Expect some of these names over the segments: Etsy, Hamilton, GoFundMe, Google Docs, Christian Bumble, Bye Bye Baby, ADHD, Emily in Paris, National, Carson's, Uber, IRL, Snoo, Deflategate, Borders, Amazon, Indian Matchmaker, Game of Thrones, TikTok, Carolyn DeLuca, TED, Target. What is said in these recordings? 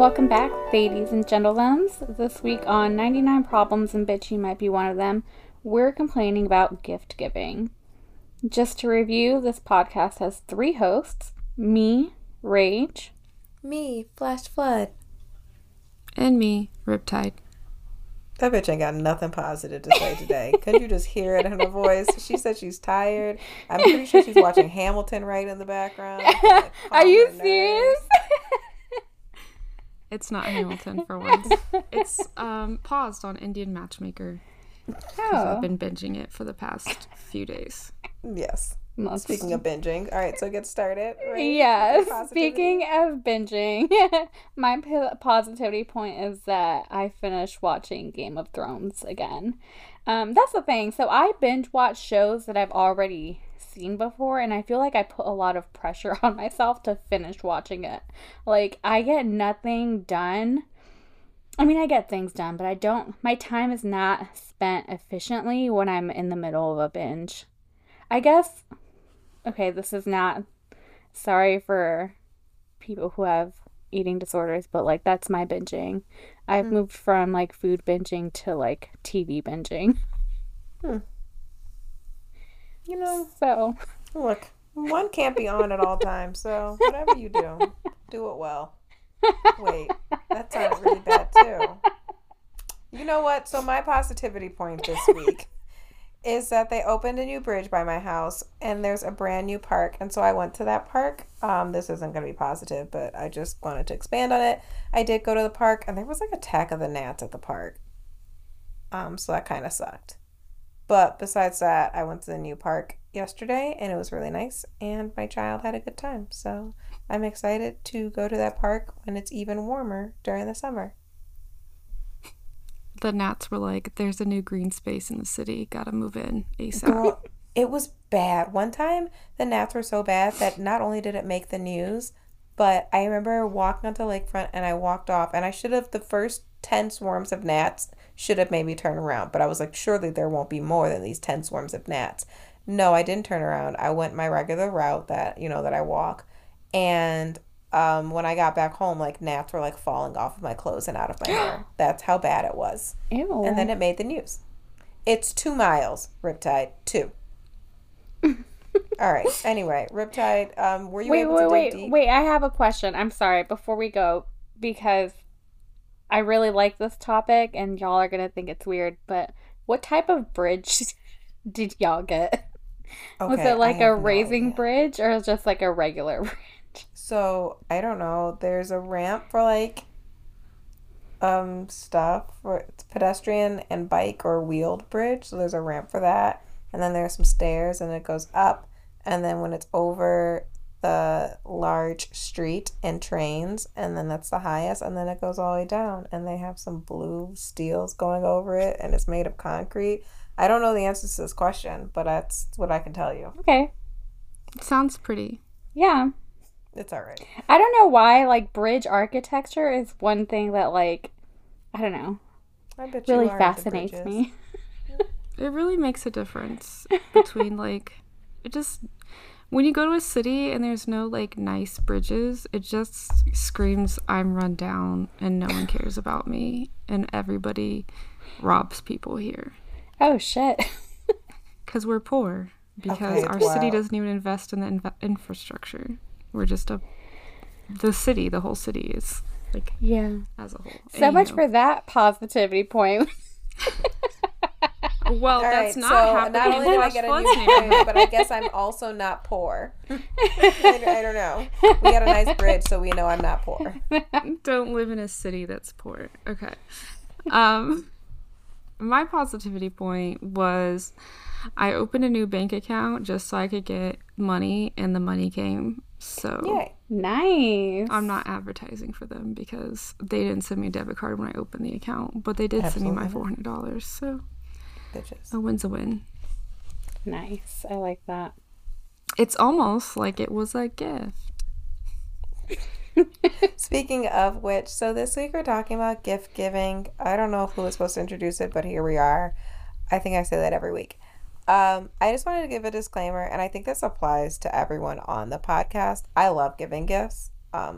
Welcome back, ladies and gentlemen. This week on 99 Problems and Bitch You Might Be One of Them, we're complaining about gift giving. Just to review, this podcast has three hosts: me, Rage; me, Flash Flood; and me, Riptide. That bitch ain't got nothing positive to say today. Could you just hear it in her voice? She said she's tired. I'm pretty sure she's watching Hamilton right in the background. Like, are you serious? It's not Hamilton for once. It's paused on Indian Matchmaker. Because I've been binging it for the past few days. Yes. Most speaking of binging. All right, so get started. Right? Yes. Speaking of binging, my positivity point is that I finished watching Game of Thrones again. That's the thing. So I binge watch shows that I've already seen before, and I feel like I put a lot of pressure on myself to finish watching it. Like, I get nothing done. I mean, I get things done, but I don't, my time is not spent efficiently when I'm in the middle of a binge. I guess, okay, this is not, sorry for people who have eating disorders, but like, that's my binging. I've moved from like food binging to like TV binging. You know, so look, one can't be on at all times, so whatever you do, do it well. Wait, that sounded really bad too. You know what? So my positivity point this week is that they opened a new bridge by my house, and there's a brand new park, and so I went to that park. This isn't going to be positive, but I just wanted to expand on it. I did go to the park, and there was like attack of the gnats at the park, so that kind of sucked. But besides that, I went to the new park yesterday, and it was really nice, and my child had a good time, so I'm excited to go to that park when it's even warmer during the summer. The gnats were like, there's a new green space in the city, gotta move in ASAP. Girl, it was bad. One time, the gnats were so bad that not only did it make the news, but I remember walking onto Lakefront and I walked off, and I should have, the first 10 swarms of gnats should have made me turn around, but I was like, surely there won't be more than these 10 swarms of gnats. No, I didn't turn around. I went my regular route that I walk. And when I got back home, like, gnats were like falling off of my clothes and out of my hair. That's how bad it was. Ew. And then it made the news. It's 2 miles, Riptide, 2. All right. Anyway, Riptide, were you able to dig deep? Wait, I have a question. I'm sorry, before we go, because I really like this topic and y'all are going to think it's weird, but what type of bridge did y'all get? Okay, was it like a raising bridge or just like a regular bridge? So, I don't know. There's a ramp for like stuff for, it's pedestrian and bike or wheeled bridge. So there's a ramp for that. And then there's some stairs and it goes up. And then when it's over the large street and trains, and then that's the highest, and then it goes all the way down. And they have some blue steels going over it, and it's made of concrete. I don't know the answer to this question, but that's what I can tell you. Okay. It sounds pretty. Yeah. It's all right. I don't know why, like, bridge architecture is one thing that, like, I don't know, I bet really fascinates me. It really makes a difference between, like, it just, when you go to a city and there's no, like, nice bridges, it just screams, I'm run down and no one cares about me and everybody robs people here. Oh, shit. Because we're poor. Because our city doesn't even invest in the infrastructure. We're just the whole city is like, yeah, as a whole. So and, much for that positivity point. Well, all that's right, not so happening. Not only do I get a new bridge, but I guess I'm also not poor. I don't know. We got a nice bridge, so we know I'm not poor. Don't live in a city that's poor. Okay. My positivity point was I opened a new bank account just so I could get money, and the money came. So yay. Nice. I'm not advertising for them because they didn't send me a debit card when I opened the account, but they did send me my $400. So bitches. A win's a win. Nice. I like that. It's almost like it was a gift. Speaking of which, so this week we're talking about gift giving. I don't know who was supposed to introduce it, but here we are. I think I say that every week. I just wanted to give a disclaimer, and I think this applies to everyone on the podcast. I love giving gifts.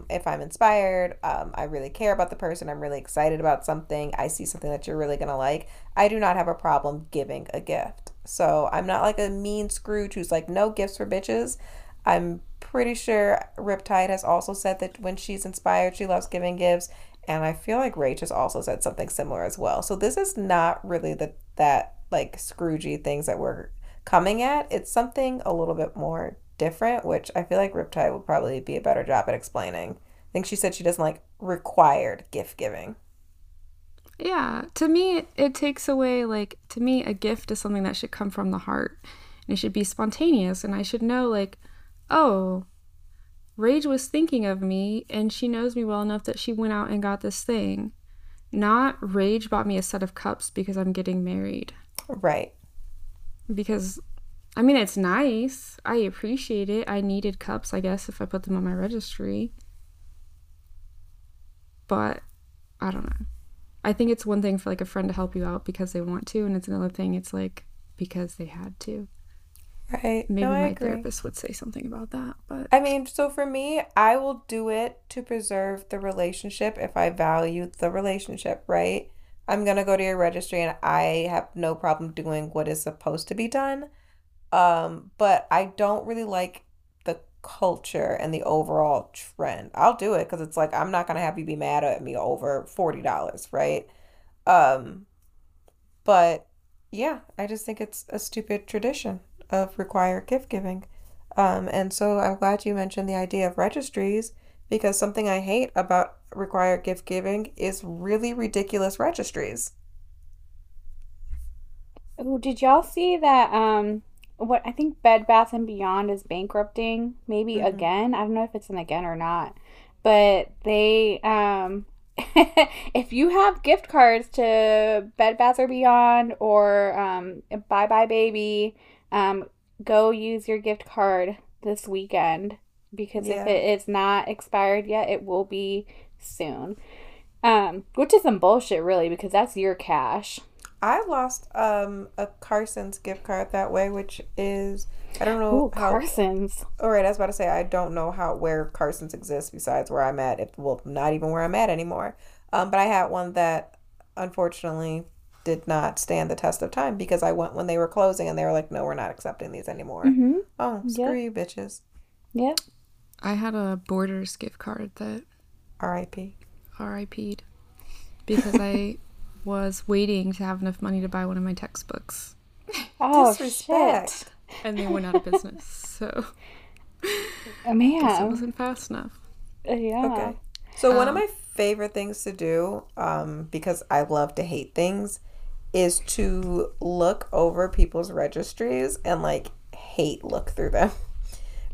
If I'm inspired, I really care about the person, I'm really excited about something, I see something that you're really gonna like, I do not have a problem giving a gift. So I'm not like a mean Scrooge who's like, no gifts for bitches. I'm pretty sure Riptide has also said that when she's inspired, she loves giving gifts. And I feel like Rach has also said something similar as well. So this is not really that like Scroogey things that we're coming at. It's something a little bit more different, which I feel like Riptide would probably be a better job at explaining. I think she said she doesn't like required gift giving. Yeah, to me, it takes away, like, to me, a gift is something that should come from the heart. And it should be spontaneous. And I should know, like, oh, Rage was thinking of me, and she knows me well enough that she went out and got this thing. Not Rage bought me a set of cups because I'm getting married. Right. Because, I mean, it's nice. I appreciate it. I needed cups, I guess, if I put them on my registry. But, I don't know. I think it's one thing for, like, a friend to help you out because they want to, and it's another thing it's, like, because they had to. Right. Maybe my therapist would say something about that. But I mean, so for me, I will do it to preserve the relationship if I value the relationship, right? I'm going to go to your registry and I have no problem doing what is supposed to be done. But I don't really like the culture and the overall trend. I'll do it because it's like, I'm not going to have you be mad at me over $40, right? But yeah, I just think it's a stupid tradition of required gift giving. And so I'm glad you mentioned the idea of registries, because something I hate about required gift giving is really ridiculous registries. Oh, did y'all see that what I think Bed Bath & Beyond is bankrupting, maybe again? I don't know if it's an again or not, but they if you have gift cards to Bed Bath & Beyond or Bye Bye Baby, go use your gift card this weekend, because if it is not expired yet, it will be soon. Which is some bullshit, really, because that's your cash. I lost a Carson's gift card that way, which is, I don't know. Ooh, how Carson's. All right, I was about to say, I don't know where Carson's exists besides where I'm at. Not even where I'm at anymore. But I had one that unfortunately did not stand the test of time, because I went when they were closing and they were like, no, we're not accepting these anymore. Mm-hmm. Oh, screw you bitches. Yep. I had a Borders gift card that RIP'd because I was waiting to have enough money to buy one of my textbooks. Oh, disrespect. Shit. And they went out of business. So man. I guess it wasn't fast enough. Yeah. Okay. So one of my favorite things to do, because I love to hate things, is to look over people's registries and like look through them.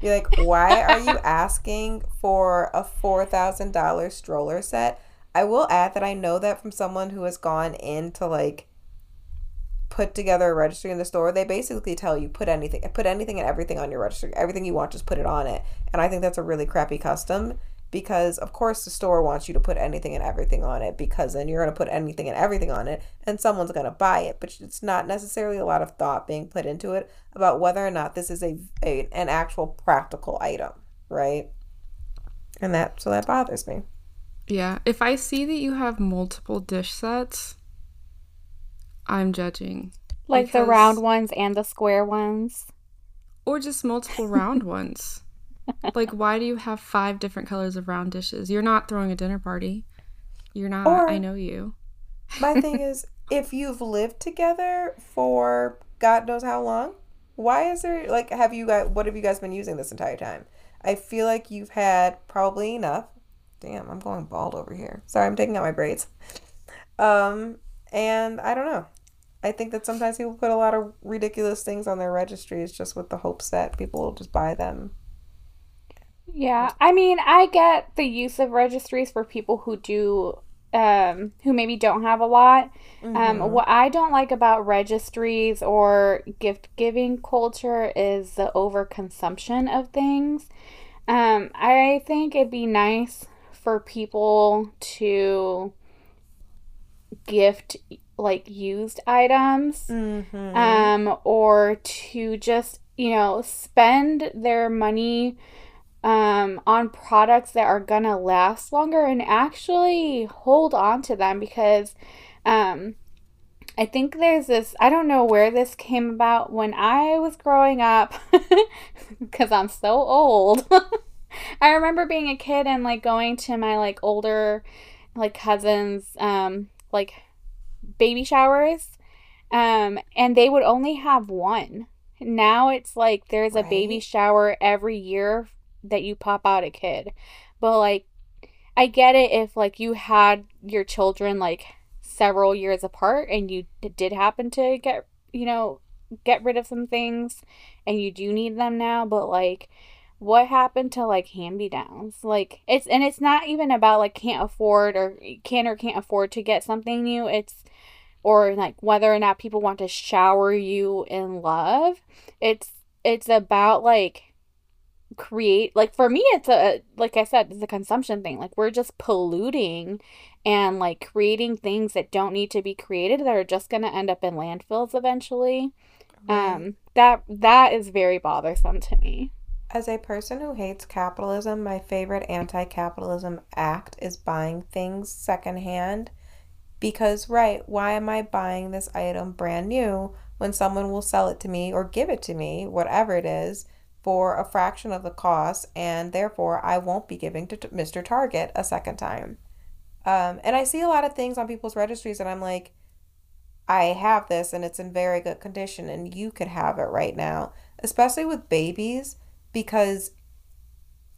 Be like, why are you asking for a $4,000 stroller set? I will add that I know that from someone who has gone in to like put together a registry in the store. They basically tell you put anything and everything on your registry. Everything you want, just put it on it. And I think that's a really crappy custom, because of course the store wants you to put anything and everything on it, because then you're going to put anything and everything on it and someone's going to buy it. But it's not necessarily a lot of thought being put into it about whether or not this is an actual practical item, right? And that bothers me. Yeah, if I see that you have multiple dish sets, I'm judging. Like because the round ones and the square ones? Or just multiple round ones. Like, why do you have 5 different colors of round dishes? You're not throwing a dinner party. You're not, or, I know you. My thing is, if you've lived together for God knows how long, why is there, like, what have you guys been using this entire time? I feel like you've had probably enough. Damn, I'm going bald over here. Sorry, I'm taking out my braids. And I don't know. I think that sometimes people put a lot of ridiculous things on their registries just with the hopes that people will just buy them. Yeah, I mean, I get the use of registries for people who do, who maybe don't have a lot. Mm-hmm. What I don't like about registries or gift-giving culture is the overconsumption of things. I think it'd be nice for people to gift, like, used items, mm-hmm. Or to just, you know, spend their money on products that are going to last longer and actually hold on to them, because I think there's this, I don't know where this came about when I was growing up, because I'm so old. I remember being a kid and like going to my like older like cousins like baby showers, and they would only have one. Now it's like there's a baby shower every year that you pop out a kid. But like I get it if like you had your children like several years apart and you did happen to get rid of some things and you do need them now, but like what happened to like hand-me-downs? Like it's not even about like can't afford to get something new. It's or like whether or not people want to shower you in love. It's about like create, like for me it's a, like I said, it's a consumption thing. Like we're just polluting and like creating things that don't need to be created, that are just going to end up in landfills eventually. Right. That is very bothersome to me. As a person who hates capitalism, my favorite anti-capitalism act is buying things secondhand. Because, right, why am I buying this item brand new when someone will sell it to me or give it to me, whatever it is, for a fraction of the cost, and therefore I won't be giving to Mr. Target a second time. And I see a lot of things on people's registries and I'm like, I have this and it's in very good condition and you could have it right now, especially with babies. Because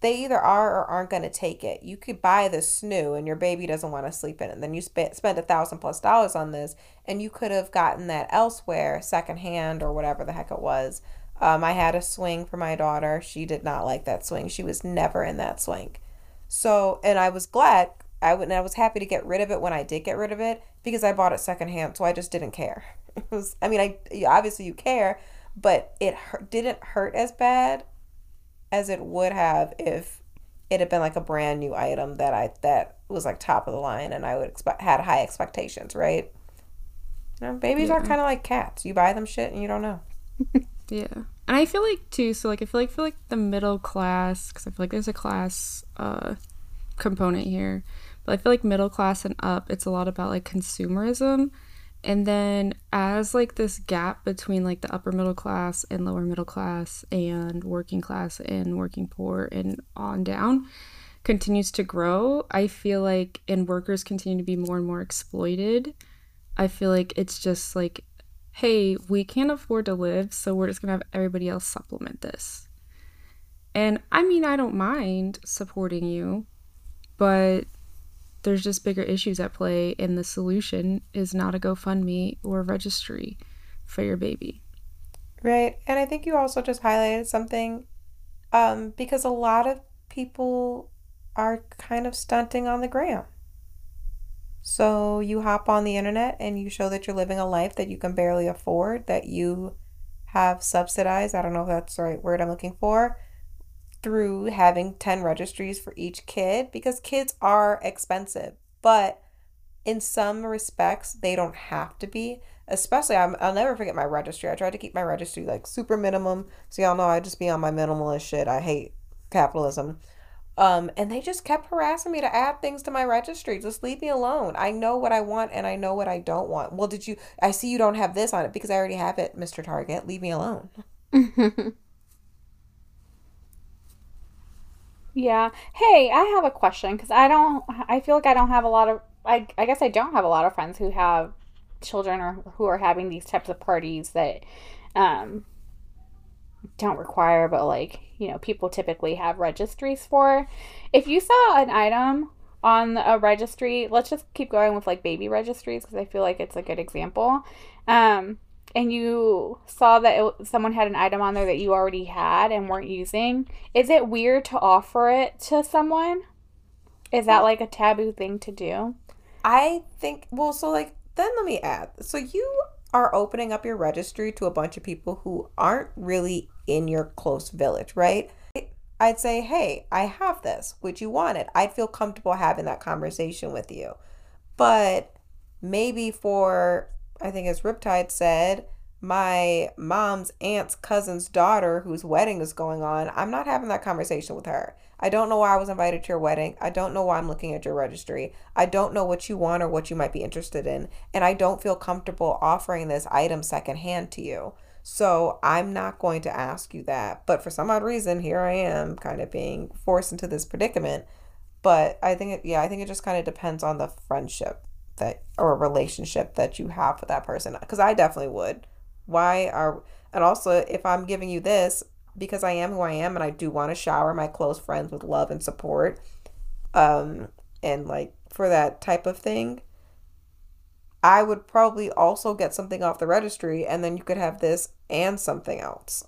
they either are or aren't going to take it. You could buy this Snoo and your baby doesn't want to sleep in it. And then you spend $1,000+ on this. And you could have gotten that elsewhere, secondhand or whatever the heck it was. I had a swing for my daughter. She did not like that swing. She was never in that swing. So, and I was glad. I was happy to get rid of it when I did get rid of it. Because I bought it secondhand. So I just didn't care. Obviously you care. But it didn't hurt as bad as it would have if it had been like a brand new item that was like top of the line and I would had high expectations, right? You know, babies are kind of like cats. You buy them shit and you don't know. Yeah. And I feel like too, so like I feel like for like the middle class, because I feel like there's a class component here, but I feel like middle class and up, it's a lot about like consumerism. And then as like this gap between like the upper middle class and lower middle class and working class and working poor and on down continues to grow, I feel like, and workers continue to be more and more exploited, I feel like it's just like, hey, we can't afford to live, so we're just gonna have everybody else supplement this. And I mean, I don't mind supporting you, but there's just bigger issues at play, and the solution is not a GoFundMe or a registry for your baby. Right. And I think you also just highlighted something, because a lot of people are kind of stunting on the gram. So you hop on the internet and you show that you're living a life that you can barely afford, that you have subsidized, I don't know if that's the right word I'm looking for, through having 10 registries for each kid, because kids are expensive, but in some respects they don't have to be. Especially I'll never forget my registry. I tried to keep my registry like super minimum, so y'all know I just be on my minimalist shit. I hate capitalism, and they just kept harassing me to add things to my registry. Just leave me alone. I know what I want and I know what I don't want. Well, I see you don't have this on it because I already have it, Mr. Target. Leave me alone. Yeah. Hey, I have a question, because I feel like I don't have a lot of, I guess I don't have a lot of friends who have children or who are having these types of parties that don't require, but like, people typically have registries for. If you saw an item on a registry, let's just keep going with like baby registries, because I feel like it's a good example. And you saw that someone had an item on there that you already had and weren't using, is it weird to offer it to someone? Is that like a taboo thing to do? I think, well, so like, then let me add. So you are opening up your registry to a bunch of people who aren't really in your close village, right? I'd say, hey, I have this. Would you want it? I'd feel comfortable having that conversation with you. But maybe for... I think as Riptide said, my mom's aunt's cousin's daughter whose wedding is going on, I'm not having that conversation with her. I don't know why I was invited to your wedding. I don't know why I'm looking at your registry. I don't know what you want or what you might be interested in. And I don't feel comfortable offering this item secondhand to you. So I'm not going to ask you that. But for some odd reason, here I am kind of being forced into this predicament. But I think it just kind of depends on the friendship that or relationship that you have with that person. Because I definitely would. And also, if I'm giving you this, because I am who I am and I do want to shower my close friends with love and support, and like for that type of thing, I would probably also get something off the registry, and then you could have this and something else.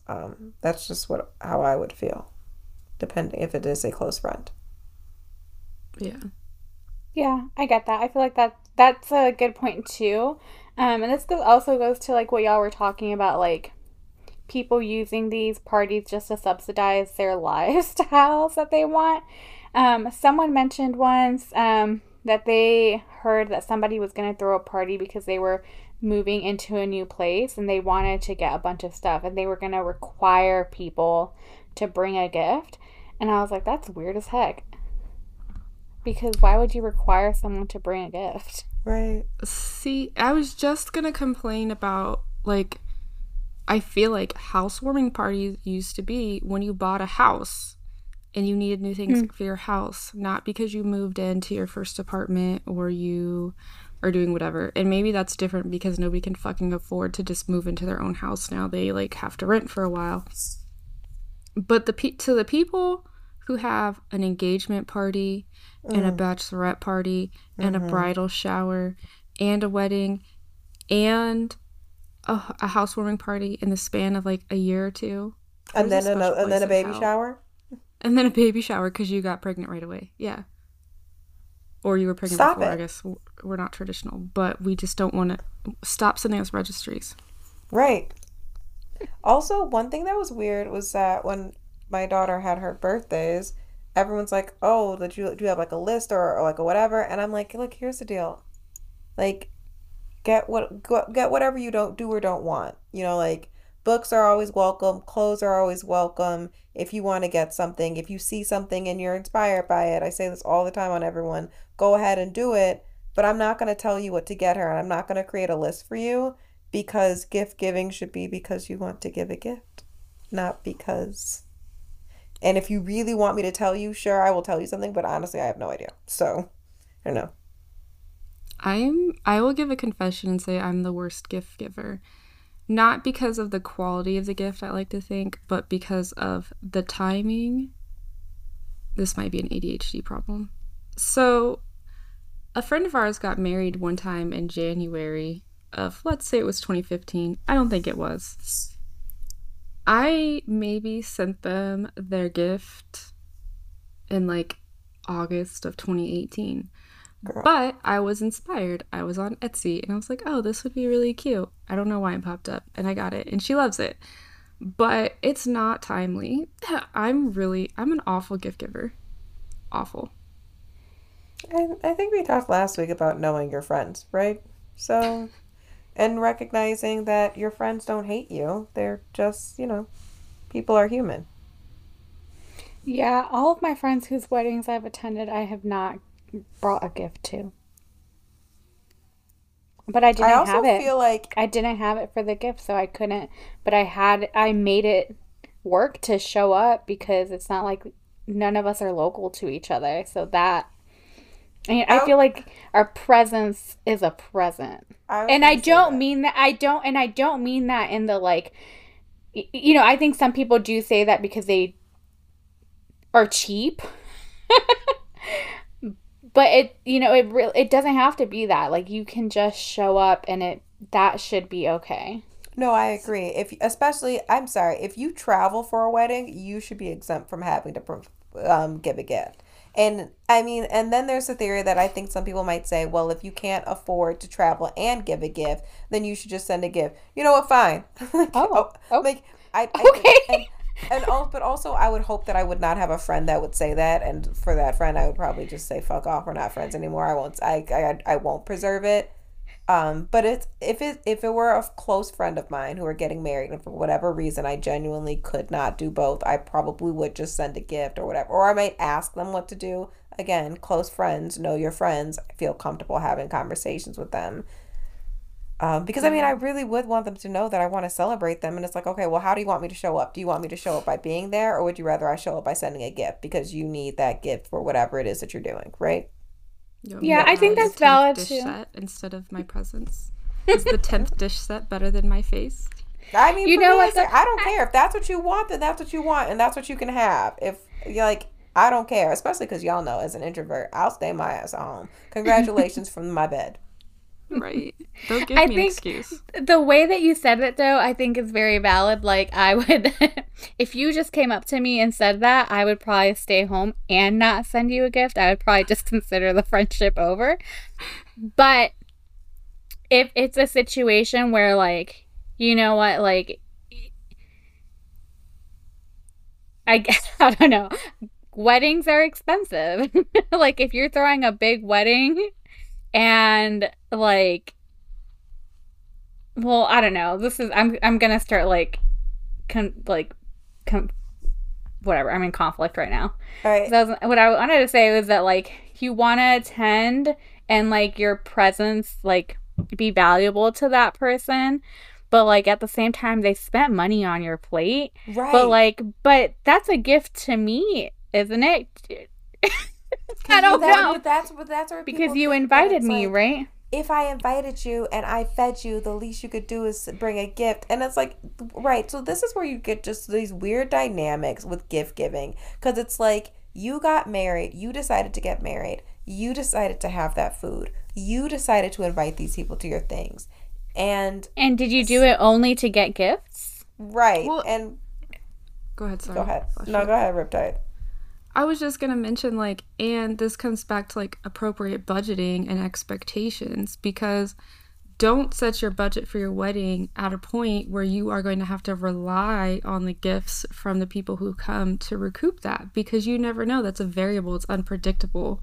That's just how I would feel, depending if it is a close friend. Yeah, I get that. I feel like that's a good point too. And this also goes to like what y'all were talking about, like people using these parties just to subsidize their lifestyles that they want. Someone mentioned once that they heard that somebody was going to throw a party because they were moving into a new place and they wanted to get a bunch of stuff, and they were going to require people to bring a gift. And I was like, that's weird as heck. Because why would you require someone to bring a gift? Right. See, I was just going to complain about, like, I feel like housewarming parties used to be when you bought a house and you needed new things for your house, not because you moved into your first apartment or you are doing whatever. And maybe that's different because nobody can fucking afford to just move into their own house now. They, like, have to rent for a while. But to the people who have an engagement party and a bachelorette party and a bridal shower and a wedding and a housewarming party in the span of like a year or two, and then a baby shower, because you got pregnant right away. Yeah, or you were pregnant before. I guess we're not traditional, but we just don't want to stop sending us registries. Right. Also, one thing that was weird was that when my daughter had her birthdays, everyone's like, oh, do you have like a list or like a whatever? And I'm like, look, here's the deal. Like, get whatever you don't do or don't want. You know, like, books are always welcome. Clothes are always welcome. If you want to get something, if you see something and you're inspired by it, I say this all the time on everyone, go ahead and do it. But I'm not going to tell you what to get her. And I'm not going to create a list for you, because gift giving should be because you want to give a gift, not because... And if you really want me to tell you, sure, I will tell you something, but honestly, I have no idea. So, I don't know. I will give a confession and say I'm the worst gift giver. Not because of the quality of the gift, I like to think, but because of the timing. This might be an ADHD problem. So, a friend of ours got married one time in January of, let's say it was 2015. I don't think it was. I maybe sent them their gift in like August of 2018. Girl. But I was inspired. I was on Etsy and I was like, oh, this would be really cute. I don't know why it popped up, and I got it, and she loves it. But it's not timely. I'm an awful gift giver. Awful. And I think we talked last week about knowing your friends, right? So... And recognizing that your friends don't hate you. They're just, you know, people are human. Yeah, all of my friends whose weddings I've attended, I have not brought a gift to. But I didn't have it. I also feel like... I didn't have it for the gift, so I couldn't. But I made it work to show up, because it's not like none of us are local to each other. So that... I feel like our presence is a present. I don't mean that in the, like, you know, I think some people do say that because they are cheap. But it, you know, it doesn't have to be that. Like, you can just show up, and that should be okay. No, I agree. If you travel for a wedding, you should be exempt from having to give a gift. And I mean, and then there's a theory that I think some people might say, well, if you can't afford to travel and give a gift, then you should just send a gift. You know what? Fine. Okay. But also, I would hope that I would not have a friend that would say that. And for that friend, I would probably just say, fuck off. We're not friends anymore. I won't preserve it. But it's, if it were a close friend of mine who were getting married and for whatever reason I genuinely could not do both, I probably would just send a gift or whatever. Or I might ask them what to do. Again, close friends, know your friends. I feel comfortable having conversations with them. Because, I mean, I really would want them to know that I want to celebrate them. And it's like, okay, well, how do you want me to show up? Do you want me to show up by being there? Or would you rather I show up by sending a gift? Because you need that gift for whatever it is that you're doing, right? Yeah, I think that's valid dish too. Set instead of my presence. Is the 10th dish set better than my face? I mean, you know what? I don't care. If that's what you want, then that's what you want. And that's what you can have. If you're like, I don't care. Especially because y'all know, as an introvert, I'll stay my ass at home. Congratulations from my bed. Right. Don't give me an excuse. The way that you said it, though, I think is very valid. Like, I would, if you just came up to me and said that, I would probably stay home and not send you a gift. I would probably just consider the friendship over. But if it's a situation where, like, you know what, like, I guess, I don't know. Weddings are expensive. Like, if you're throwing a big wedding... And, like, well, I don't know. This is, I'm going to start, like, whatever. I'm in conflict right now. All right. So what I wanted to say was that, like, you want to attend and, like, your presence, like, be valuable to that person. But, like, at the same time, they spent money on your plate. Right. But, like, but that's a gift to me, isn't it? I don't know. That's where because you invited me, like, right? If I invited you and I fed you, the least you could do is bring a gift. And it's like, right. So this is where you get just these weird dynamics with gift giving. Because it's like, you got married. You decided to get married. You decided to have that food. You decided to invite these people to your things. And did you do it only to get gifts? Right. Well, and go ahead, Sarah. Go ahead. No, go ahead, Riptide. I was just going to mention, like, and this comes back to, like, appropriate budgeting and expectations, because don't set your budget for your wedding at a point where you are going to have to rely on the gifts from the people who come to recoup that, because you never know. That's a variable. It's unpredictable.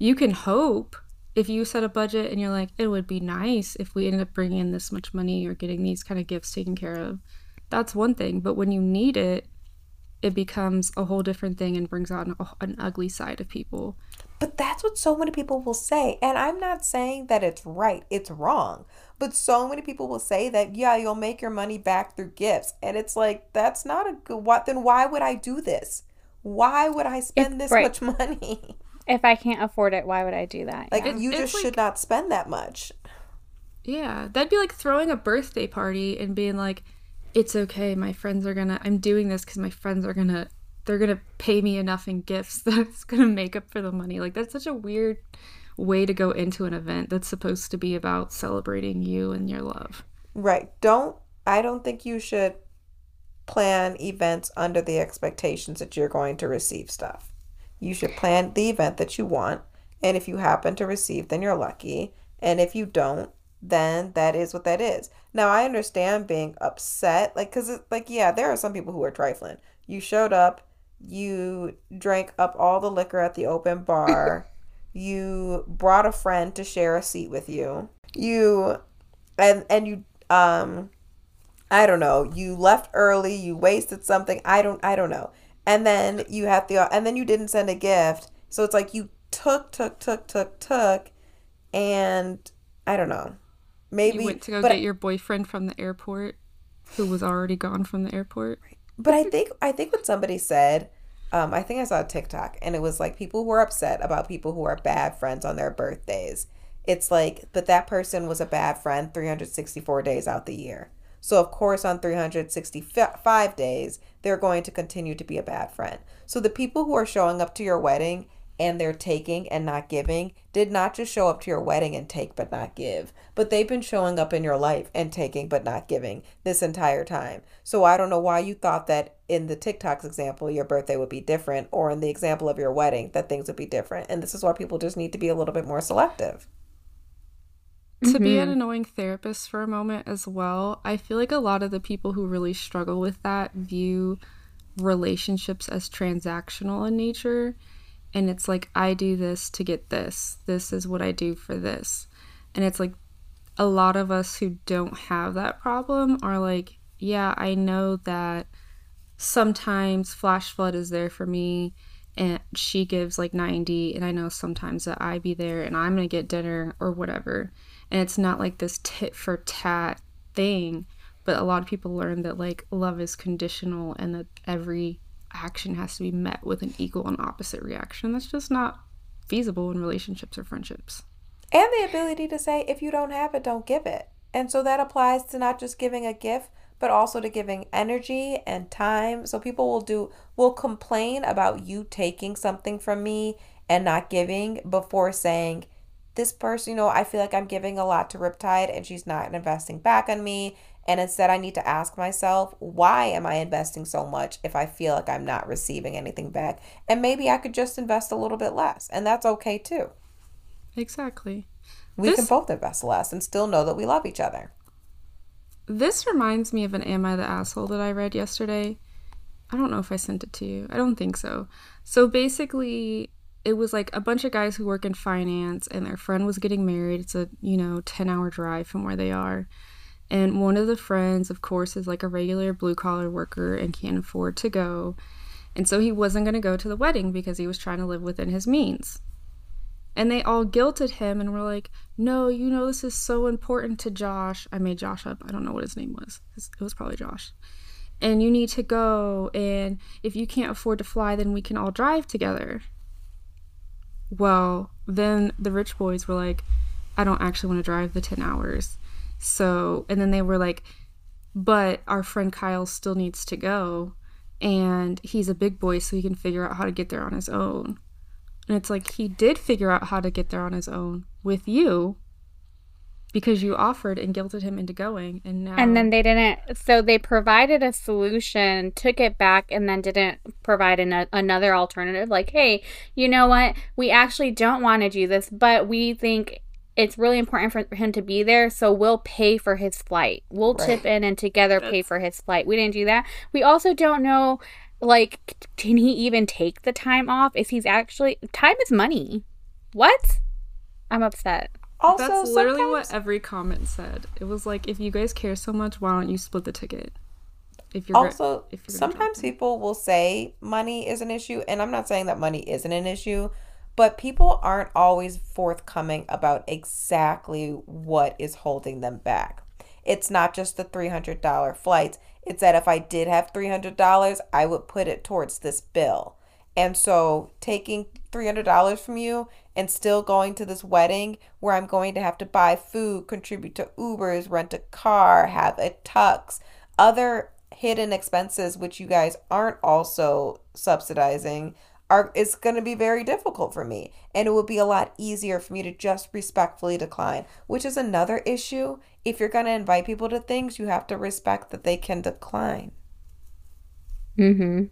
You can hope if you set a budget and you're like, it would be nice if we ended up bringing in this much money or getting these kind of gifts taken care of. That's one thing. But when you need it, it becomes a whole different thing and brings out an ugly side of people. But that's what so many people will say. And I'm not saying that it's right, it's wrong. But so many people will say that, yeah, you'll make your money back through gifts. And it's like, that's not a good, what? Then why would I do this? Why would I spend this much money? If I can't afford it, why would I do that? Like, yeah. You just should not spend that much. Yeah, that'd be like throwing a birthday party and being like, it's okay, my friends are gonna, I'm doing this because my friends are gonna, they're gonna pay me enough in gifts that it's gonna make up for the money. Like, that's such a weird way to go into an event that's supposed to be about celebrating you and your love. Right. I don't think you should plan events under the expectations that you're going to receive stuff. You should plan the event that you want, and if you happen to receive, then you're lucky, and if you don't, then that is what that is. Now, I understand being upset, like, because it's like, yeah, there are some people who are trifling. You showed up, you drank up all the liquor at the open bar, you brought a friend to share a seat with you, you I don't know, you left early, you wasted something, I don't know, and then you had and then you didn't send a gift. So it's like you took, and I don't know. Maybe you went to go get your boyfriend from the airport who was already gone from the airport. But I think what somebody said, I think I saw a TikTok, and it was like people who are upset about people who are bad friends on their birthdays. It's like, but that person was a bad friend 364 days out the year. So, of course, on 365 days, they're going to continue to be a bad friend. So the people who are showing up to your wedding and they're taking and not giving did not just show up to your wedding and take but not give, but they've been showing up in your life and taking but not giving this entire time. So I don't know why you thought that in the TikTok's example, your birthday would be different, or in the example of your wedding, that things would be different. And this is why people just need to be a little bit more selective. Mm-hmm. To be an annoying therapist for a moment as well, I feel like a lot of the people who really struggle with that view relationships as transactional in nature. And it's like, I do this to get this. This is what I do for this. And it's like, a lot of us who don't have that problem are like, yeah, I know that sometimes flash flood is there for me and she gives like 90, and I know sometimes that I be there and I'm gonna get dinner or whatever. And it's not like this tit for tat thing, but a lot of people learn that like love is conditional and that every action has to be met with an equal and opposite reaction. That's just not feasible in relationships or friendships. And the ability to say, if you don't have it, don't give it. And so that applies to not just giving a gift, but also to giving energy and time. So people will complain about you taking something from me and not giving before saying, this person, you know, I feel like I'm giving a lot to Riptide and she's not investing back on me. And instead I need to ask myself, why am I investing so much if I feel like I'm not receiving anything back? And maybe I could just invest a little bit less. And that's okay too. Exactly. We can both invest less and still know that we love each other. This reminds me of an Am I the Asshole that I read yesterday. I don't know if I sent it to you. I don't think so. So basically, it was like a bunch of guys who work in finance and their friend was getting married. It's a, 10-hour drive from where they are. And one of the friends, of course, is like a regular blue-collar worker and can't afford to go. And so he wasn't going to go to the wedding because he was trying to live within his means. And they all guilted him and were like, no, this is so important to Josh. I made Josh up. I don't know what his name was. It was probably Josh. And you need to go. And if you can't afford to fly, then we can all drive together. Well, then the rich boys were like, I don't actually want to drive the 10 hours. So, and then they were like, but our friend Kyle still needs to go. And he's a big boy, so he can figure out how to get there on his own. And it's like, he did figure out how to get there on his own with you because you offered and guilted him into going. And now. And then they didn't. So they provided a solution, took it back, and then didn't provide another alternative. Like, hey, you know what? We actually don't want to do this, but we think it's really important for him to be there. So we'll pay for his flight. We'll tip in and together pay for his flight. We didn't do that. We also don't know. Like, can he even take the time off? Is he's actually... Time is money. What? I'm upset. Also, that's literally what every comment said. It was like, if you guys care so much, why don't you split the ticket? If you're sometimes people will say money is an issue, and I'm not saying that money isn't an issue, but people aren't always forthcoming about exactly what is holding them back. It's not just the $300 flights. It's that if I did have $300, I would put it towards this bill. And so taking $300 from you and still going to this wedding where I'm going to have to buy food, contribute to Ubers, rent a car, have a tux, other hidden expenses, which you guys aren't also subsidizing, it's going to be very difficult for me. And it would be a lot easier for me to just respectfully decline, which is another issue. If you're going to invite people to things, you have to respect that they can decline. Mm-hmm.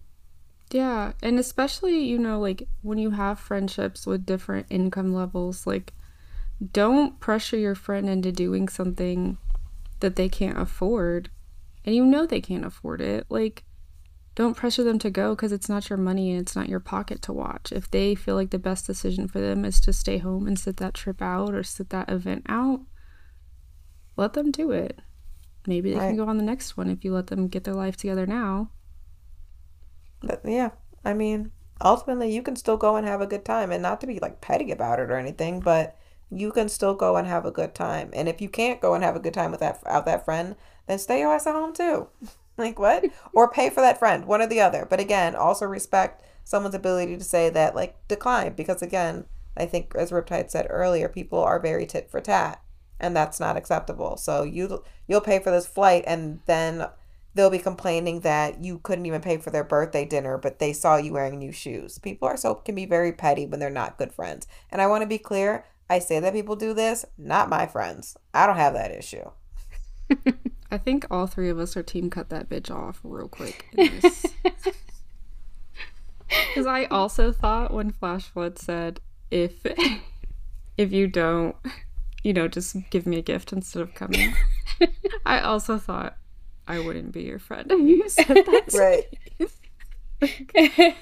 Yeah. And especially, like when you have friendships with different income levels, like don't pressure your friend into doing something that they can't afford. And they can't afford it. Like, don't pressure them to go because it's not your money and it's not your pocket to watch. If they feel like the best decision for them is to stay home and sit that trip out or sit that event out, let them do it. Maybe they can go on the next one if you let them get their life together now. But yeah, I mean, ultimately you can still go and have a good time, and not to be like petty about it or anything, but you can still go and have a good time. And if you can't go and have a good time without that friend, then stay your ass at home too. Like what? Or pay for that friend, one or the other. But again, also respect someone's ability to say that, like, decline. Because again, I think as Riptide said earlier, people are very tit for tat. And that's not acceptable. So you'll pay for this flight, and then they'll be complaining that you couldn't even pay for their birthday dinner, but they saw you wearing new shoes. People can be very petty when they're not good friends. And I want to be clear. I say that people do this, not my friends. I don't have that issue. I think all three of us are team cut that bitch off real quick. Because I also thought when Flash Flood said, if you don't... just give me a gift instead of coming. I also thought I wouldn't be your friend. You said that. Right.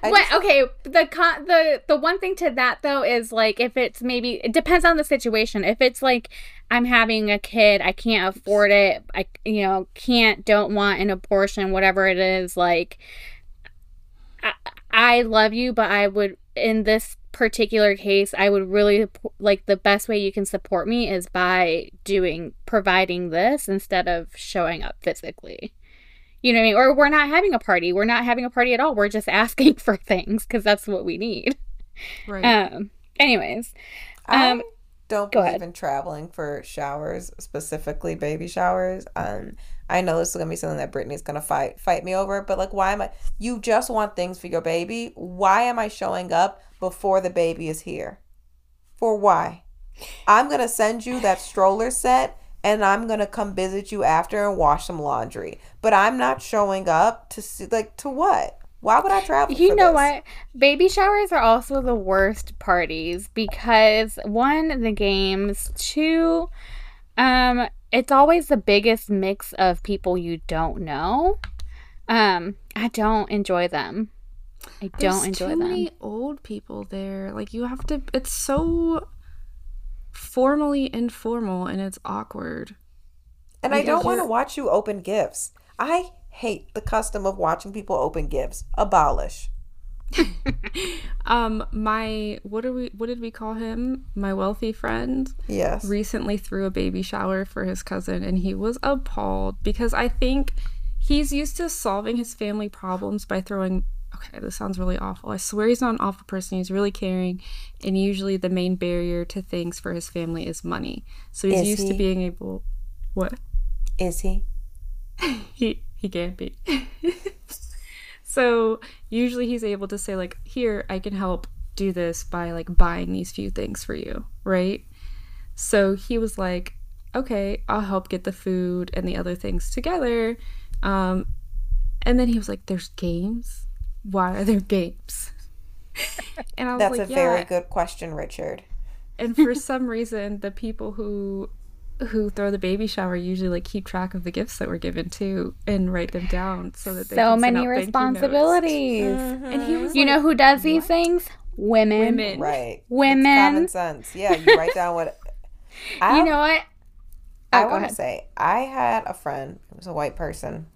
What? Okay. the one thing to that though is like, if it's maybe, it depends on the situation. If it's like, I'm having a kid, I can't afford it, I, you know, don't want an abortion, whatever it is, like, I love you, but I would, in this particular case, I would really like, the best way you can support me is by providing this instead of showing up physically. You know what I mean? Or we're not having a party. We're not having a party at all. We're just asking for things because that's what we need. Right. Anyways. I don't believe in traveling for showers, specifically baby showers. I know this is going to be something that Brittany's going to fight me over. But, like, why am I... You just want things for your baby. Why am I showing up before the baby is here? For why? I'm going to send you that stroller set, and I'm going to come visit you after and wash some laundry. But I'm not showing up to see, like, to what? Why would I travel for this? What? Baby showers are also the worst parties because, one, the games, two, it's always the biggest mix of people you don't know. I don't enjoy them. There's too many old people there. Like, you have to, it's so... formally informal, and it's awkward. And I don't want to watch you open gifts. I hate the custom of watching people open gifts. Abolish. What did we call him? My wealthy friend. Yes. Recently threw a baby shower for his cousin, and he was appalled because I think he's used to solving his family problems by throwing. Okay, this sounds really awful. I swear he's not an awful person. He's really caring. And usually the main barrier to things for his family is money. So he's used to being able... What? Is he? He can't be. So usually he's able to say, like, here, I can help do this by, like, buying these few things for you, right? So he was like, okay, I'll help get the food and the other things together. And then he was like, there's games? Why are there games? And I was like, that's a very good question, Richard. And for some reason, the people who throw the baby shower usually, like, keep track of the gifts that were given to and write them down so that they can send out thank you notes. So many responsibilities. Mm-hmm. And he was, you know, who does these things? Women. Right. Women. It's common sense. Yeah, you write down what. You know what? I want to say I had a friend. It was a white person.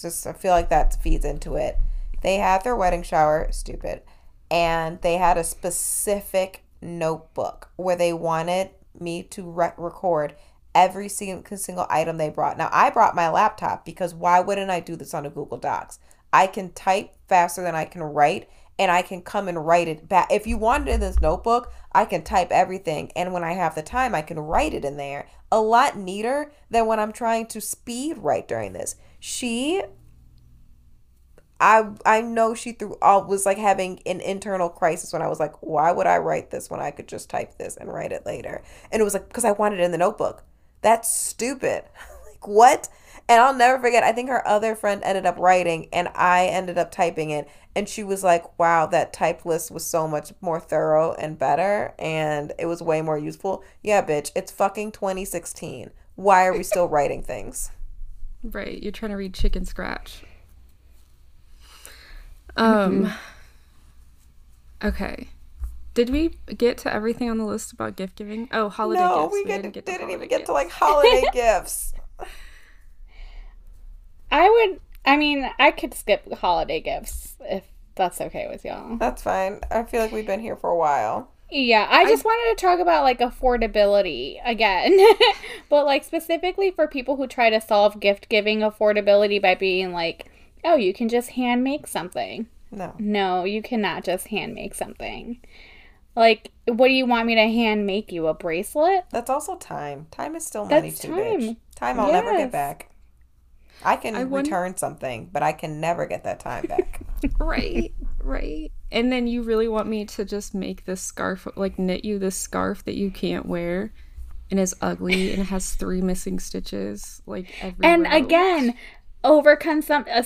Just I feel like that feeds into it. They had their wedding shower, stupid, and they had a specific notebook where they wanted me to record every single item they brought. Now, I brought my laptop because why wouldn't I do this on a Google Docs? I can type faster than I can write, and I can come and write it back. If you want it in this notebook, I can type everything, and when I have the time, I can write it in there. A lot neater than when I'm trying to speed write during this. I know she was like having an internal crisis when I was like, why would I write this when I could just type this and write it later? And it was like, because I wanted it in the notebook. That's stupid. Like, what? And I'll never forget. I think her other friend ended up writing and I ended up typing it. And she was like, wow, that typed list was so much more thorough and better. And it was way more useful. Yeah, bitch, it's fucking 2016. Why are we still writing things? Right. You're trying to read chicken scratch. Okay. Did we get to everything on the list about gift giving? Oh, holiday gifts. No, we didn't even get to, like, holiday gifts. I could skip holiday gifts if that's okay with y'all. That's fine. I feel like we've been here for a while. Yeah, I just wanted to talk about, like, affordability again. But, like, specifically for people who try to solve gift giving affordability by being like, oh, you can just hand make something. No, you cannot just hand make something. Like, what do you want me to hand make you? A bracelet? That's also time. Time is still money too, bitch. Time I'll never get back. I can return something, but I can never get that time back. Right. And then you really want me to just make this scarf, like knit you this scarf that you can't wear and is ugly and has 3 missing stitches, like everywhere. And again...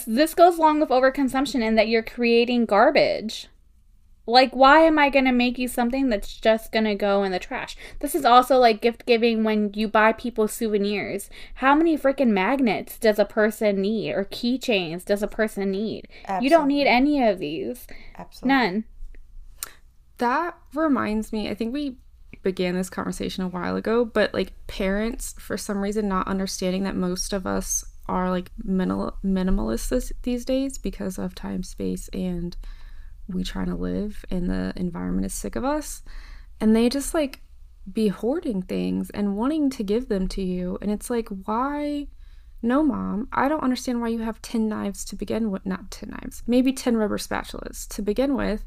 this goes along with overconsumption in that you're creating garbage. Like, why am I going to make you something that's just going to go in the trash? This is also like gift giving when you buy people souvenirs. How many freaking magnets does a person need, or keychains does a person need? Absolutely. You don't need any of these. Absolutely. None. That reminds me, I think we began this conversation a while ago, but like parents, for some reason, not understanding that most of us are like minimalists these days because of time, space, and we trying to live, and the environment is sick of us, and they just like be hoarding things and wanting to give them to you, and it's like, why? No, mom, I don't understand why you have 10 knives to begin with, not 10 knives, maybe 10 rubber spatulas to begin with,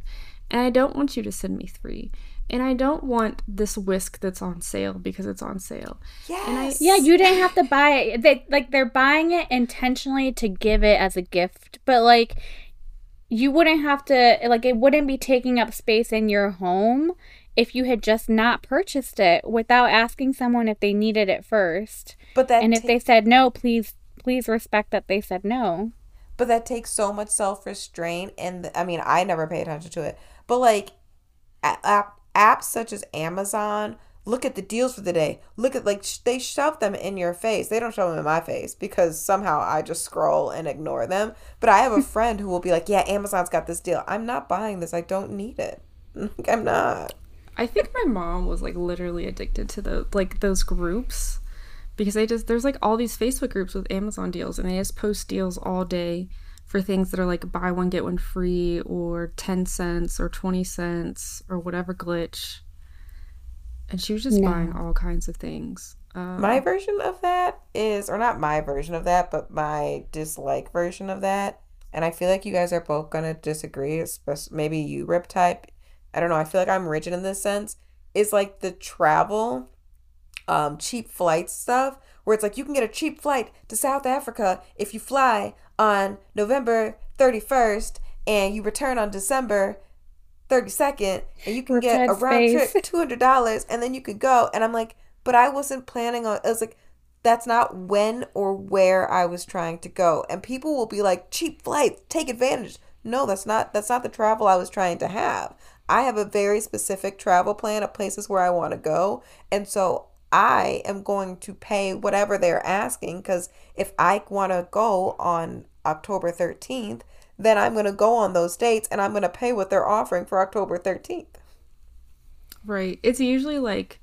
and I don't want you to send me 3, and I don't want this whisk that's on sale because it's on sale. Yes. And yeah, you didn't have to buy it. They're buying it intentionally to give it as a gift, but like you wouldn't have to, like it wouldn't be taking up space in your home if you had just not purchased it without asking someone if they needed it first. But that, and if they said no, please respect that they said no. But that takes so much self-restraint, and I mean, I never pay attention to it. But like apps such as Amazon, look at the deals for the day. Look at, like, they shove them in your face. They don't shove them in my face because somehow I just scroll and ignore them. But I have a friend who will be like, yeah, Amazon's got this deal. I'm not buying this. I don't need it. Like, I'm not. I think my mom was like literally addicted to those groups because there's like all these Facebook groups with Amazon deals, and they just post deals all day for things that are like buy one get one free or 10 cents or 20 cents or whatever glitch. And she was just buying all kinds of things. My version of that is, or not my version of that, but my dislike version of that. And I feel like you guys are both going to disagree, especially maybe you, Rip Type. I don't know. I feel like I'm rigid in this sense. It's like the travel, cheap flight stuff, where it's like you can get a cheap flight to South Africa if you fly on November 31st and you return on December 32nd, and you can get a round trip $200, and then you could go. And I'm like, but I wasn't planning on. I was like, that's not when or where I was trying to go. And people will be like, cheap flights, take advantage. No, that's not the travel I was trying to have. I have a very specific travel plan of places where I want to go, and so I am going to pay whatever they're asking, because if I want to go on October 13th, then I'm going to go on those dates and I'm going to pay what they're offering for October 13th. Right. It's usually like,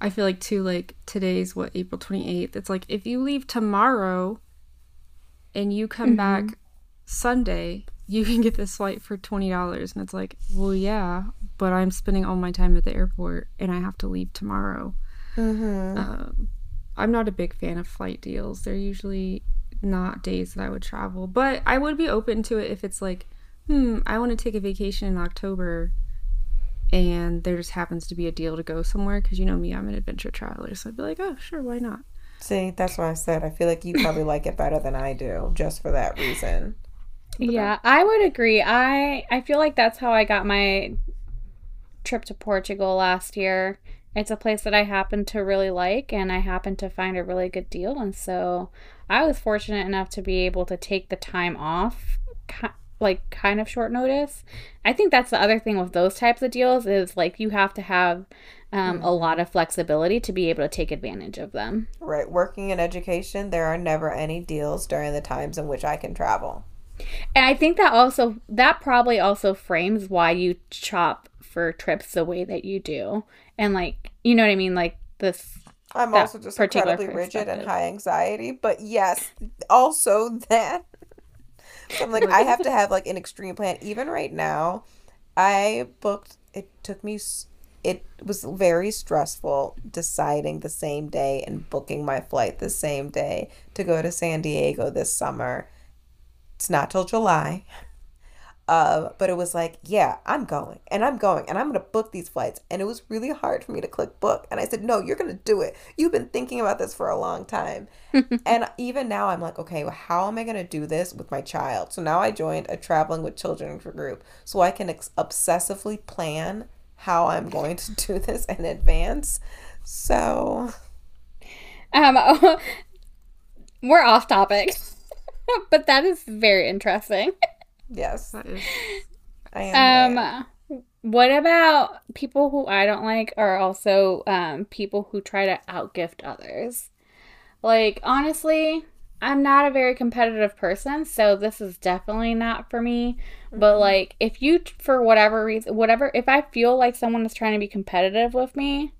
I feel like too, like today's what, April 28th. It's like, if you leave tomorrow and you come back Sunday, you can get this flight for $20. And it's like, well, yeah, but I'm spending all my time at the airport and I have to leave tomorrow. I'm not a big fan of flight deals. They're usually not days that I would travel, but I would be open to it if it's like, I want to take a vacation in October and there just happens to be a deal to go somewhere, because you know me, I'm an adventure traveler, so I'd be like, oh sure, why not. See, that's why I said I feel like you probably like it better than I do, just for that reason. Yeah, I would agree. I feel like that's how I got my trip to Portugal last year. It's a place that I happen to really like, and I happen to find a really good deal, and so I was fortunate enough to be able to take the time off, like kind of short notice. I think that's the other thing with those types of deals is like you have to have a lot of flexibility to be able to take advantage of them. Right. Working in education, there are never any deals during the times in which I can travel. And I think that probably also frames why you shop for trips the way that you do. And like, you know what I mean? Like this. I'm also just incredibly rigid and high anxiety, but yes, also that. So I'm like, I have to have like an extreme plan. even right now, I booked, it was very stressful deciding the same day and booking my flight the same day to go to San Diego this summer. It's not till July. But it was like, yeah, I'm going and I'm going to book these flights. And it was really hard for me to click book. And I said, no, you're going to do it. You've been thinking about this for a long time. And even now I'm like, okay, well, how am I going to do this with my child? So now I joined a traveling with children group so I can obsessively plan how I'm going to do this in advance. So. We're off topic, but that is very interesting. Yes. I am. What about people who I don't like are also people who try to outgift others? Like, honestly, I'm not a very competitive person, so this is definitely not for me. Mm-hmm. But, like, if you, for whatever reason, if I feel like someone is trying to be competitive with me,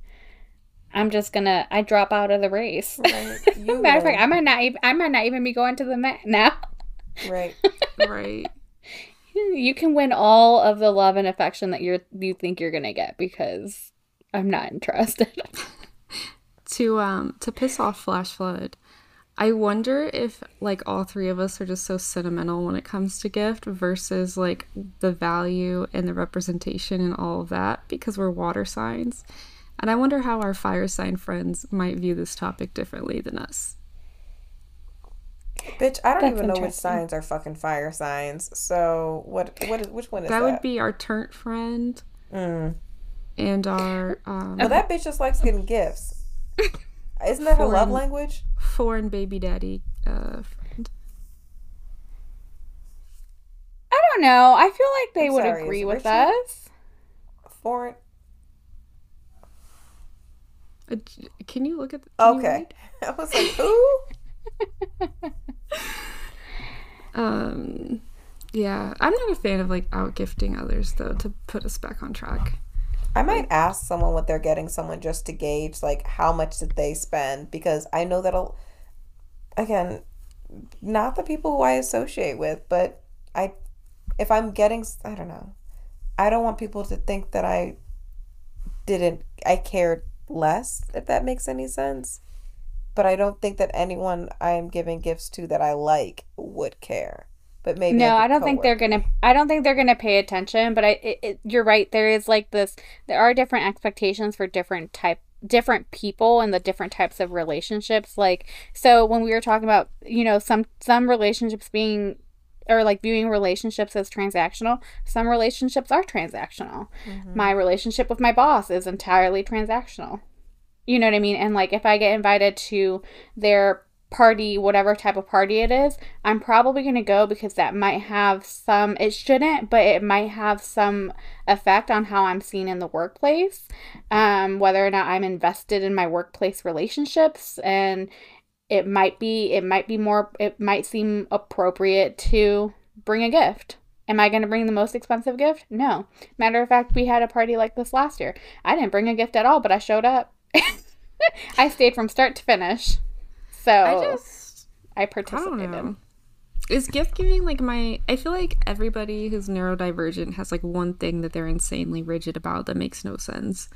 I'm just gonna, I drop out of the race. Right. Matter of fact, I might not even be going to the Met now. Right. Right. You can win all of the love and affection that you think you're gonna get, because I'm not interested. To piss off Flash Flood. I wonder if, like, all three of us are just so sentimental when it comes to gift versus, like, the value and the representation and all of that, because we're water signs. And I wonder how our fire sign friends might view this topic differently than us. Bitch, I don't even know which signs are fucking fire signs. So which one is that? That would be our turnt friend. Mm. And our... Well, that bitch just likes getting gifts. Isn't that her love language? Foreign baby daddy friend. I don't know. I feel like they would agree with us. Foreign... Can you look at... Okay. I was like, who? Yeah. I'm not a fan of, like, out-gifting others, though, to put us back on track. I might ask someone what they're getting someone just to gauge, like, how much did they spend? Because I know that'll... Again, not the people who I associate with, but if I'm getting... I don't know. I don't want people to think that I cared less, if that makes any sense. But I don't think that anyone I'm giving gifts to that I like would care. But maybe I don't think they're gonna pay attention. But you're right. There is like this. There are different expectations for different people, and the different types of relationships. Like, so when we were talking about, you know, some relationships being, or like viewing relationships as transactional, some relationships are transactional. Mm-hmm. My relationship with my boss is entirely transactional. You know what I mean? And like, if I get invited to their party, whatever type of party it is, I'm probably going to go because that might have some, it shouldn't, but it might have some effect on how I'm seen in the workplace, whether or not I'm invested in my workplace relationships. And it might seem appropriate to bring a gift. Am I going to bring the most expensive gift? No. Matter of fact, we had a party like this last year. I didn't bring a gift at all, but I showed up. I stayed from start to finish. So I participated. I don't know. Is gift giving like I feel like everybody who's neurodivergent has like one thing that they're insanely rigid about that makes no sense.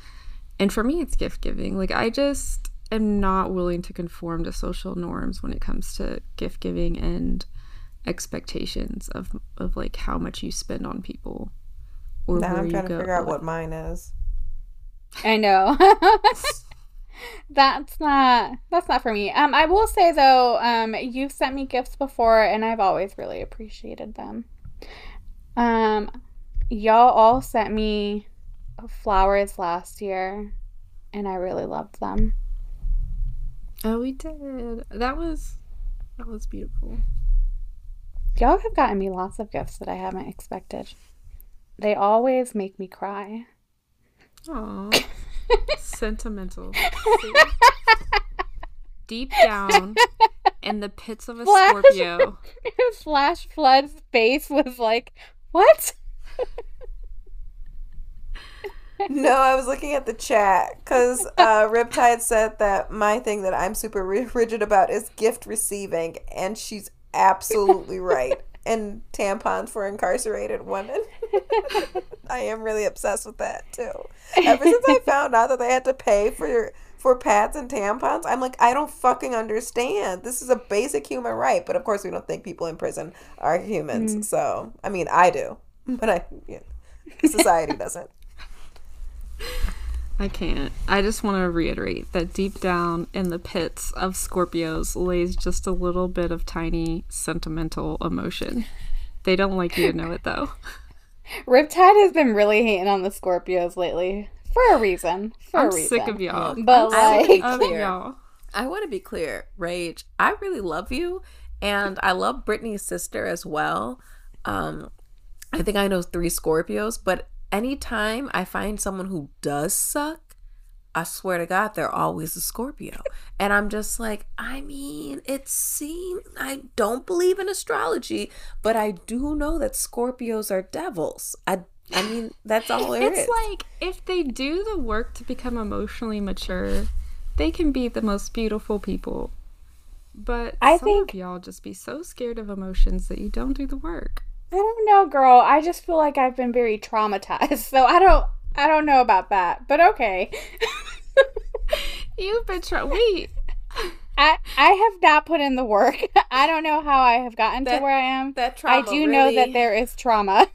And for me, it's gift giving. Like, I just... I'm not willing to conform to social norms when it comes to gift giving and expectations of like how much you spend on people. Or now I'm trying to figure out what mine is. I know. That's not for me. I will say though, you've sent me gifts before and I've always really appreciated them. Y'all all sent me flowers last year and I really loved them. Oh, we did. That was beautiful. Y'all have gotten me lots of gifts that I haven't expected. They always make me cry. Aw. Sentimental. Deep down in the pits of a Scorpio. Flash Flood's face was like, what? No, I was looking at the chat because Riptide said that my thing that I'm super rigid about is gift receiving, and she's absolutely right. And tampons for incarcerated women. I am really obsessed with that too. Ever since I found out that they had to pay for pads and tampons, I'm like, I don't fucking understand. This is a basic human right, but of course we don't think people in prison are humans. Mm. So I mean, I do, but society doesn't. I can't. I just want to reiterate that deep down in the pits of Scorpios lays just a little bit of tiny sentimental emotion. They don't like you to know it, though. Riptide has been really hating on the Scorpios lately. For a reason. I'm sick of y'all. But I want to be clear, Rage. I really love you, and I love Brittany's sister as well. I think I know 3 Scorpios, but anytime I find someone who does suck, I swear to God, they're always a Scorpio. And I'm just like, I mean, it seems, I don't believe in astrology, but I do know that Scorpios are devils. I mean, that's all it is. It's like, if they do the work to become emotionally mature, they can be the most beautiful people. But I think y'all just be so scared of emotions that you don't do the work. I don't know, girl. I just feel like I've been very traumatized. So I don't know about that. But okay. You've been I have not put in the work. I don't know how I have gotten to where I am. That trauma, I do really know that there is trauma.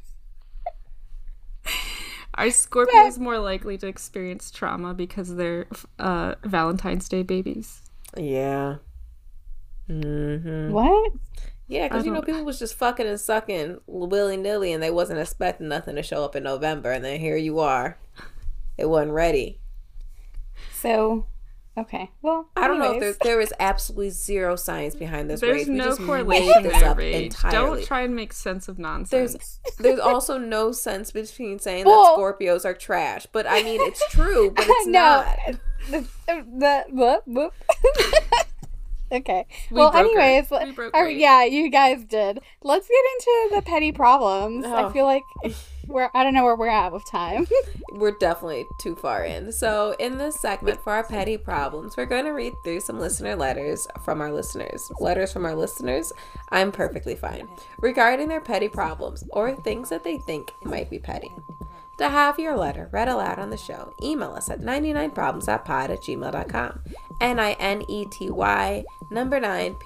Are Scorpios more likely to experience trauma because they're Valentine's Day babies? Yeah. Mm-hmm. What? Yeah, because, you know, people was just fucking and sucking willy-nilly, and they wasn't expecting nothing to show up in November, and then here you are. They wasn't ready. So, okay. Well, anyways. I don't know if there is absolutely zero science behind this race. There's no correlation with our race. Don't try and make sense of nonsense. There's also no sense between saying that Scorpios are trash, but I mean, it's true, but it's not. Okay. You guys did. Let's get into the petty problems. Oh. I feel like I don't know where we're at with time. We're definitely too far in. So in this segment for our petty problems, we're going to read through some listener letters from our listeners. I'm perfectly fine. Regarding their petty problems or things that they think might be petty. To have your letter read aloud on the show, email us at 99problems.pod@gmail.com. NINETY 9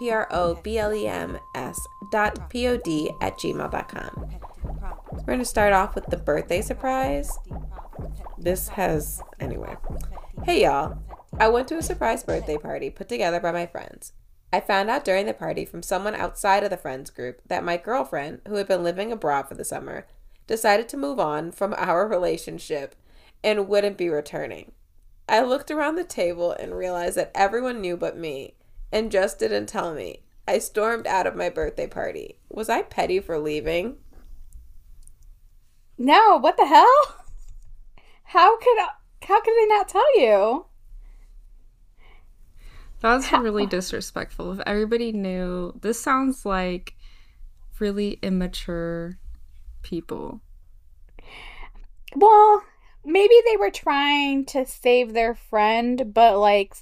problems.pod@gmail.com. We're going to start off with the birthday surprise. Hey y'all, I went to a surprise birthday party put together by my friends. I found out during the party from someone outside of the friends group that my girlfriend, who had been living abroad for the summer, decided to move on from our relationship and wouldn't be returning. I looked around the table and realized that everyone knew but me and just didn't tell me. I stormed out of my birthday party. Was I petty for leaving? No, what the hell? How could they not tell you? That's really disrespectful. If everybody knew, this sounds like really immature people. Well, maybe they were trying to save their friend, but like,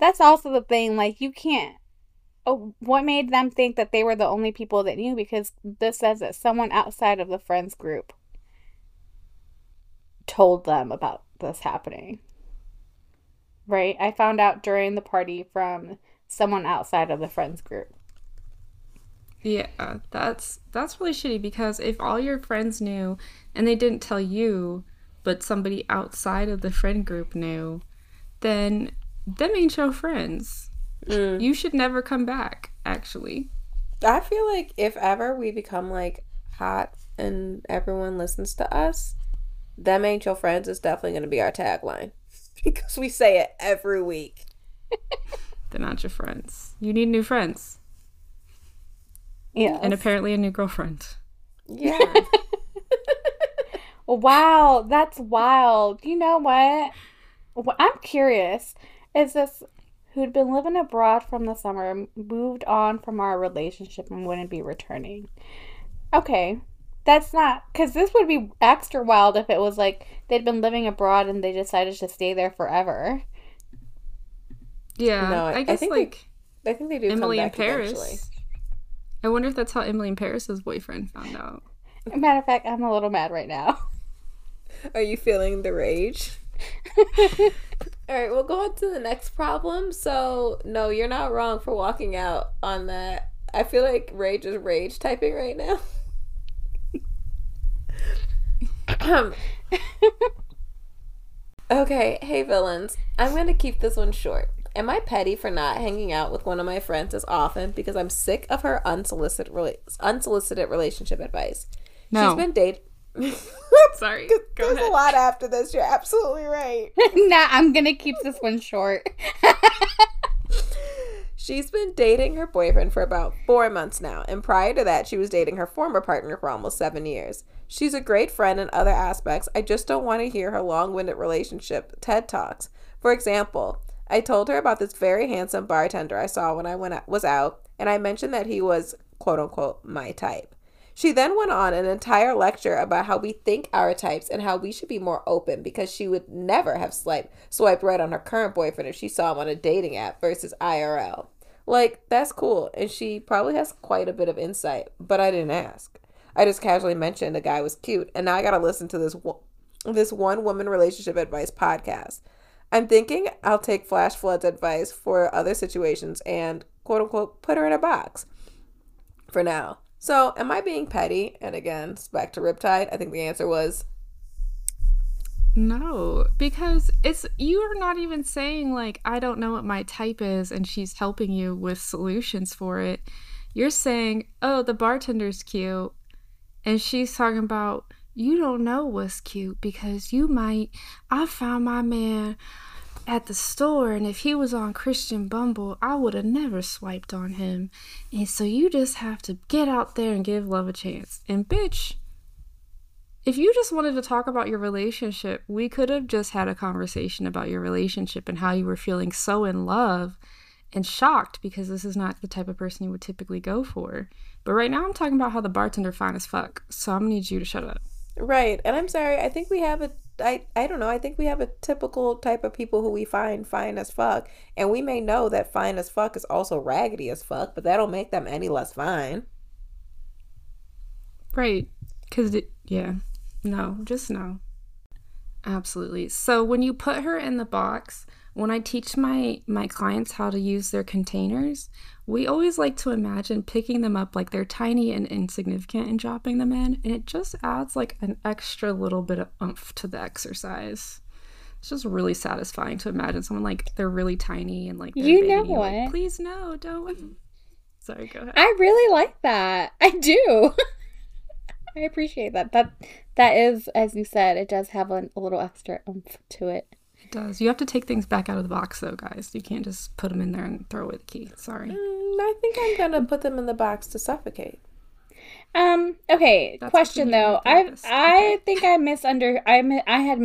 that's also the thing. Like, you can't. Oh, what made them think that they were the only people that knew? Because this says that someone outside of the friends group told them about this happening. Right? I found out during the party from someone outside of the friends group. Yeah, that's really shitty, because if all your friends knew and they didn't tell you, but somebody outside of the friend group knew, then them ain't your friends. Mm. You should never come back, actually. I feel like if ever we become, like, hot and everyone listens to us, them ain't your friends is definitely going to be our tagline, because we say it every week. They're not your friends. You need new friends. Yeah, and apparently a new girlfriend. Yeah. Wow, that's wild. You know what? I'm curious. Is this who'd been living abroad from the summer, moved on from our relationship, and wouldn't be returning? Okay, that's not, because this would be extra wild if it was like they'd been living abroad and they decided to stay there forever. Yeah, no, I think they do. Emily in Paris. Eventually. I wonder if that's how Emily in Paris' boyfriend found out. Matter of fact, I'm a little mad right now. Are you feeling the rage? All right, we'll go on to the next problem. So, no, you're not wrong for walking out on that. I feel like rage is rage typing right now. Okay, hey villains. I'm going to keep this one short. Am I petty for not hanging out with one of my friends as often because I'm sick of her unsolicited relationship advice? No. She's been dating. Sorry. Go ahead. There's a lot after this. You're absolutely right. Nah, I'm going to keep this one short. She's been dating her boyfriend for about 4 months now. And prior to that, she was dating her former partner for almost 7 years. She's a great friend in other aspects. I just don't want to hear her long-winded relationship TED Talks. For example, I told her about this very handsome bartender I saw when I was out, and I mentioned that he was, quote-unquote, my type. She then went on an entire lecture about how we think our types and how we should be more open because she would never have swiped right on her current boyfriend if she saw him on a dating app versus IRL. Like, that's cool, and she probably has quite a bit of insight, but I didn't ask. I just casually mentioned the guy was cute, and now I gotta listen to this one woman relationship advice podcast. I'm thinking I'll take Flash Flood's advice for other situations and, quote-unquote, put her in a box for now. So, am I being petty? And again, back to Riptide, I think the answer was no, because you are not even saying, like, I don't know what my type is and she's helping you with solutions for it. You're saying, oh, the bartender's cute. And she's talking about, you don't know what's cute because you might. I found my man at the store, and if he was on Christian Bumble, I would have never swiped on him. And so you just have to get out there and give love a chance. And bitch, if you just wanted to talk about your relationship, we could have just had a conversation about your relationship and how you were feeling so in love and shocked because this is not the type of person you would typically go for. But right now I'm talking about how the bartender fine as fuck, so I'm gonna need you to shut up. Right, and I'm sorry, I think we have a typical type of people who we find fine as fuck, and we may know that fine as fuck is also raggedy as fuck, but that don't make them any less fine. Right, because, yeah, no, just no. Absolutely. So when you put her in the box, when I teach my clients how to use their containers, we always like to imagine picking them up like they're tiny and insignificant and dropping them in, and it just adds like an extra little bit of oomph to the exercise. It's just really satisfying to imagine someone like they're really tiny and like, you know what? Like, please no, don't. Sorry, go ahead. I really like that. I do. I appreciate that. That is, as you said, it does have a little extra oomph to it. It does. You have to take things back out of the box, though, guys. You can't just put them in there and throw away the key. Sorry. I think I'm gonna put them in the box to suffocate. Okay. That's question though. I had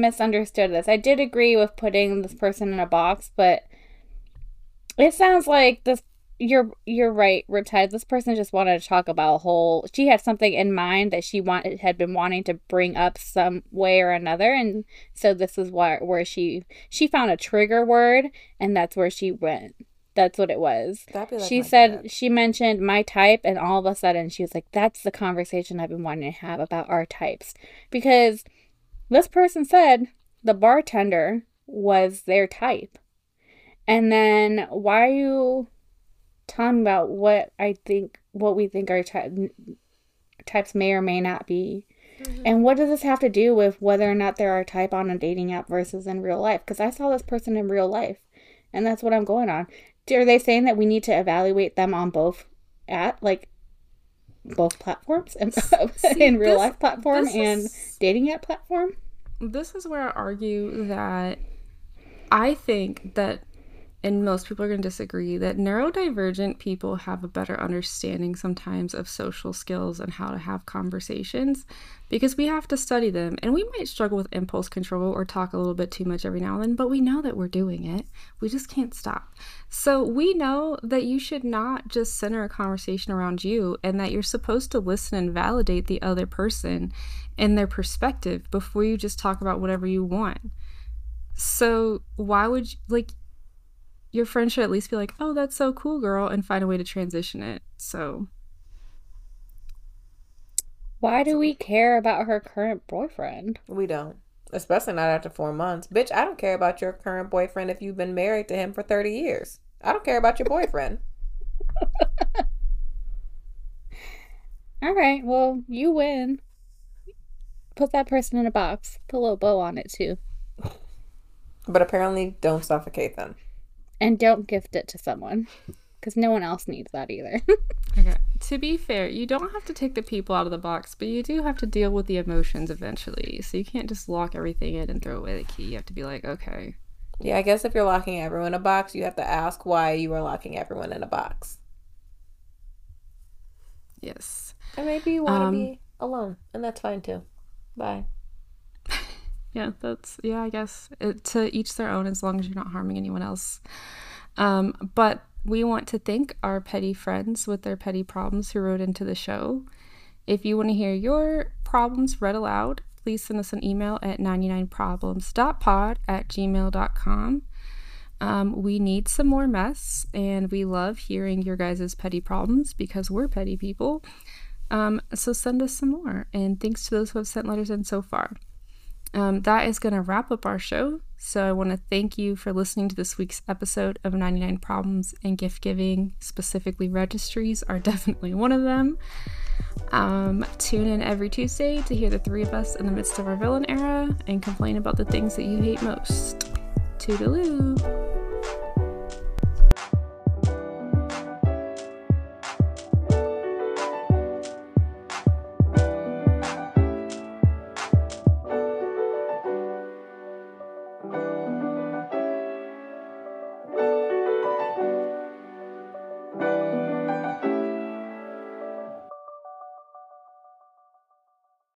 misunderstood this. I did agree with putting this person in a box, but it sounds like this. You're right, Riptide. This person just wanted to talk about she had something in mind that she had been wanting to bring up some way or another, and so this is where she found a trigger word, and that's where she went. That's what it was. Like she said dad. She mentioned my type, and all of a sudden she was like, that's the conversation I've been wanting to have about our types, because this person said the bartender was their type, and then why are you talking about what we think our types may or may not be. Mm-hmm. And what does this have to do with whether or not they're our type on a dating app versus in real life? Because I saw this person in real life, and that's what I'm going on. Are they saying that we need to evaluate them on both platforms? And in real life platform and dating app platform? This is where I argue that I think that, and most people are going to disagree, that neurodivergent people have a better understanding sometimes of social skills and how to have conversations, because we have to study them, and we might struggle with impulse control or talk a little bit too much every now and then, but we know that we're doing it. We just can't stop. So we know that you should not just center a conversation around you, and that you're supposed to listen and validate the other person and their perspective before you just talk about whatever you want. So why would you, your friend should at least be like, oh, that's so cool, girl, and find a way to transition it. So why do we care about her current boyfriend? We don't. Especially not after 4 months. Bitch, I don't care about your current boyfriend if you've been married to him for 30 years. I don't care about your boyfriend. All right. Well, you win. Put that person in a box. Put a little bow on it, too. But apparently don't suffocate them. And don't gift it to someone, because no one else needs that either. Okay. To be fair, you don't have to take the people out of the box, but you do have to deal with the emotions eventually. So you can't just lock everything in and throw away the key. You have to be like, okay. Yeah, I guess if you're locking everyone in a box, you have to ask why you are locking everyone in a box. Yes. Or maybe you want to be alone, and that's fine too. Bye. Yeah, that's, yeah, I guess it, to each their own, as long as you're not harming anyone else. But we want to thank our petty friends with their petty problems who wrote into the show. If you want to hear your problems read aloud, please send us an email at 99problems.pod@gmail.com. We need some more mess, and we love hearing your guys' petty problems because we're petty people. So send us some more, and thanks to those who have sent letters in so far. That is going to wrap up our show. So I want to thank you for listening to this week's episode of 99 Problems, and gift giving, specifically registries, are definitely one of them. Tune in every Tuesday to hear the three of us in the midst of our villain era and complain about the things that you hate most. Toodaloo!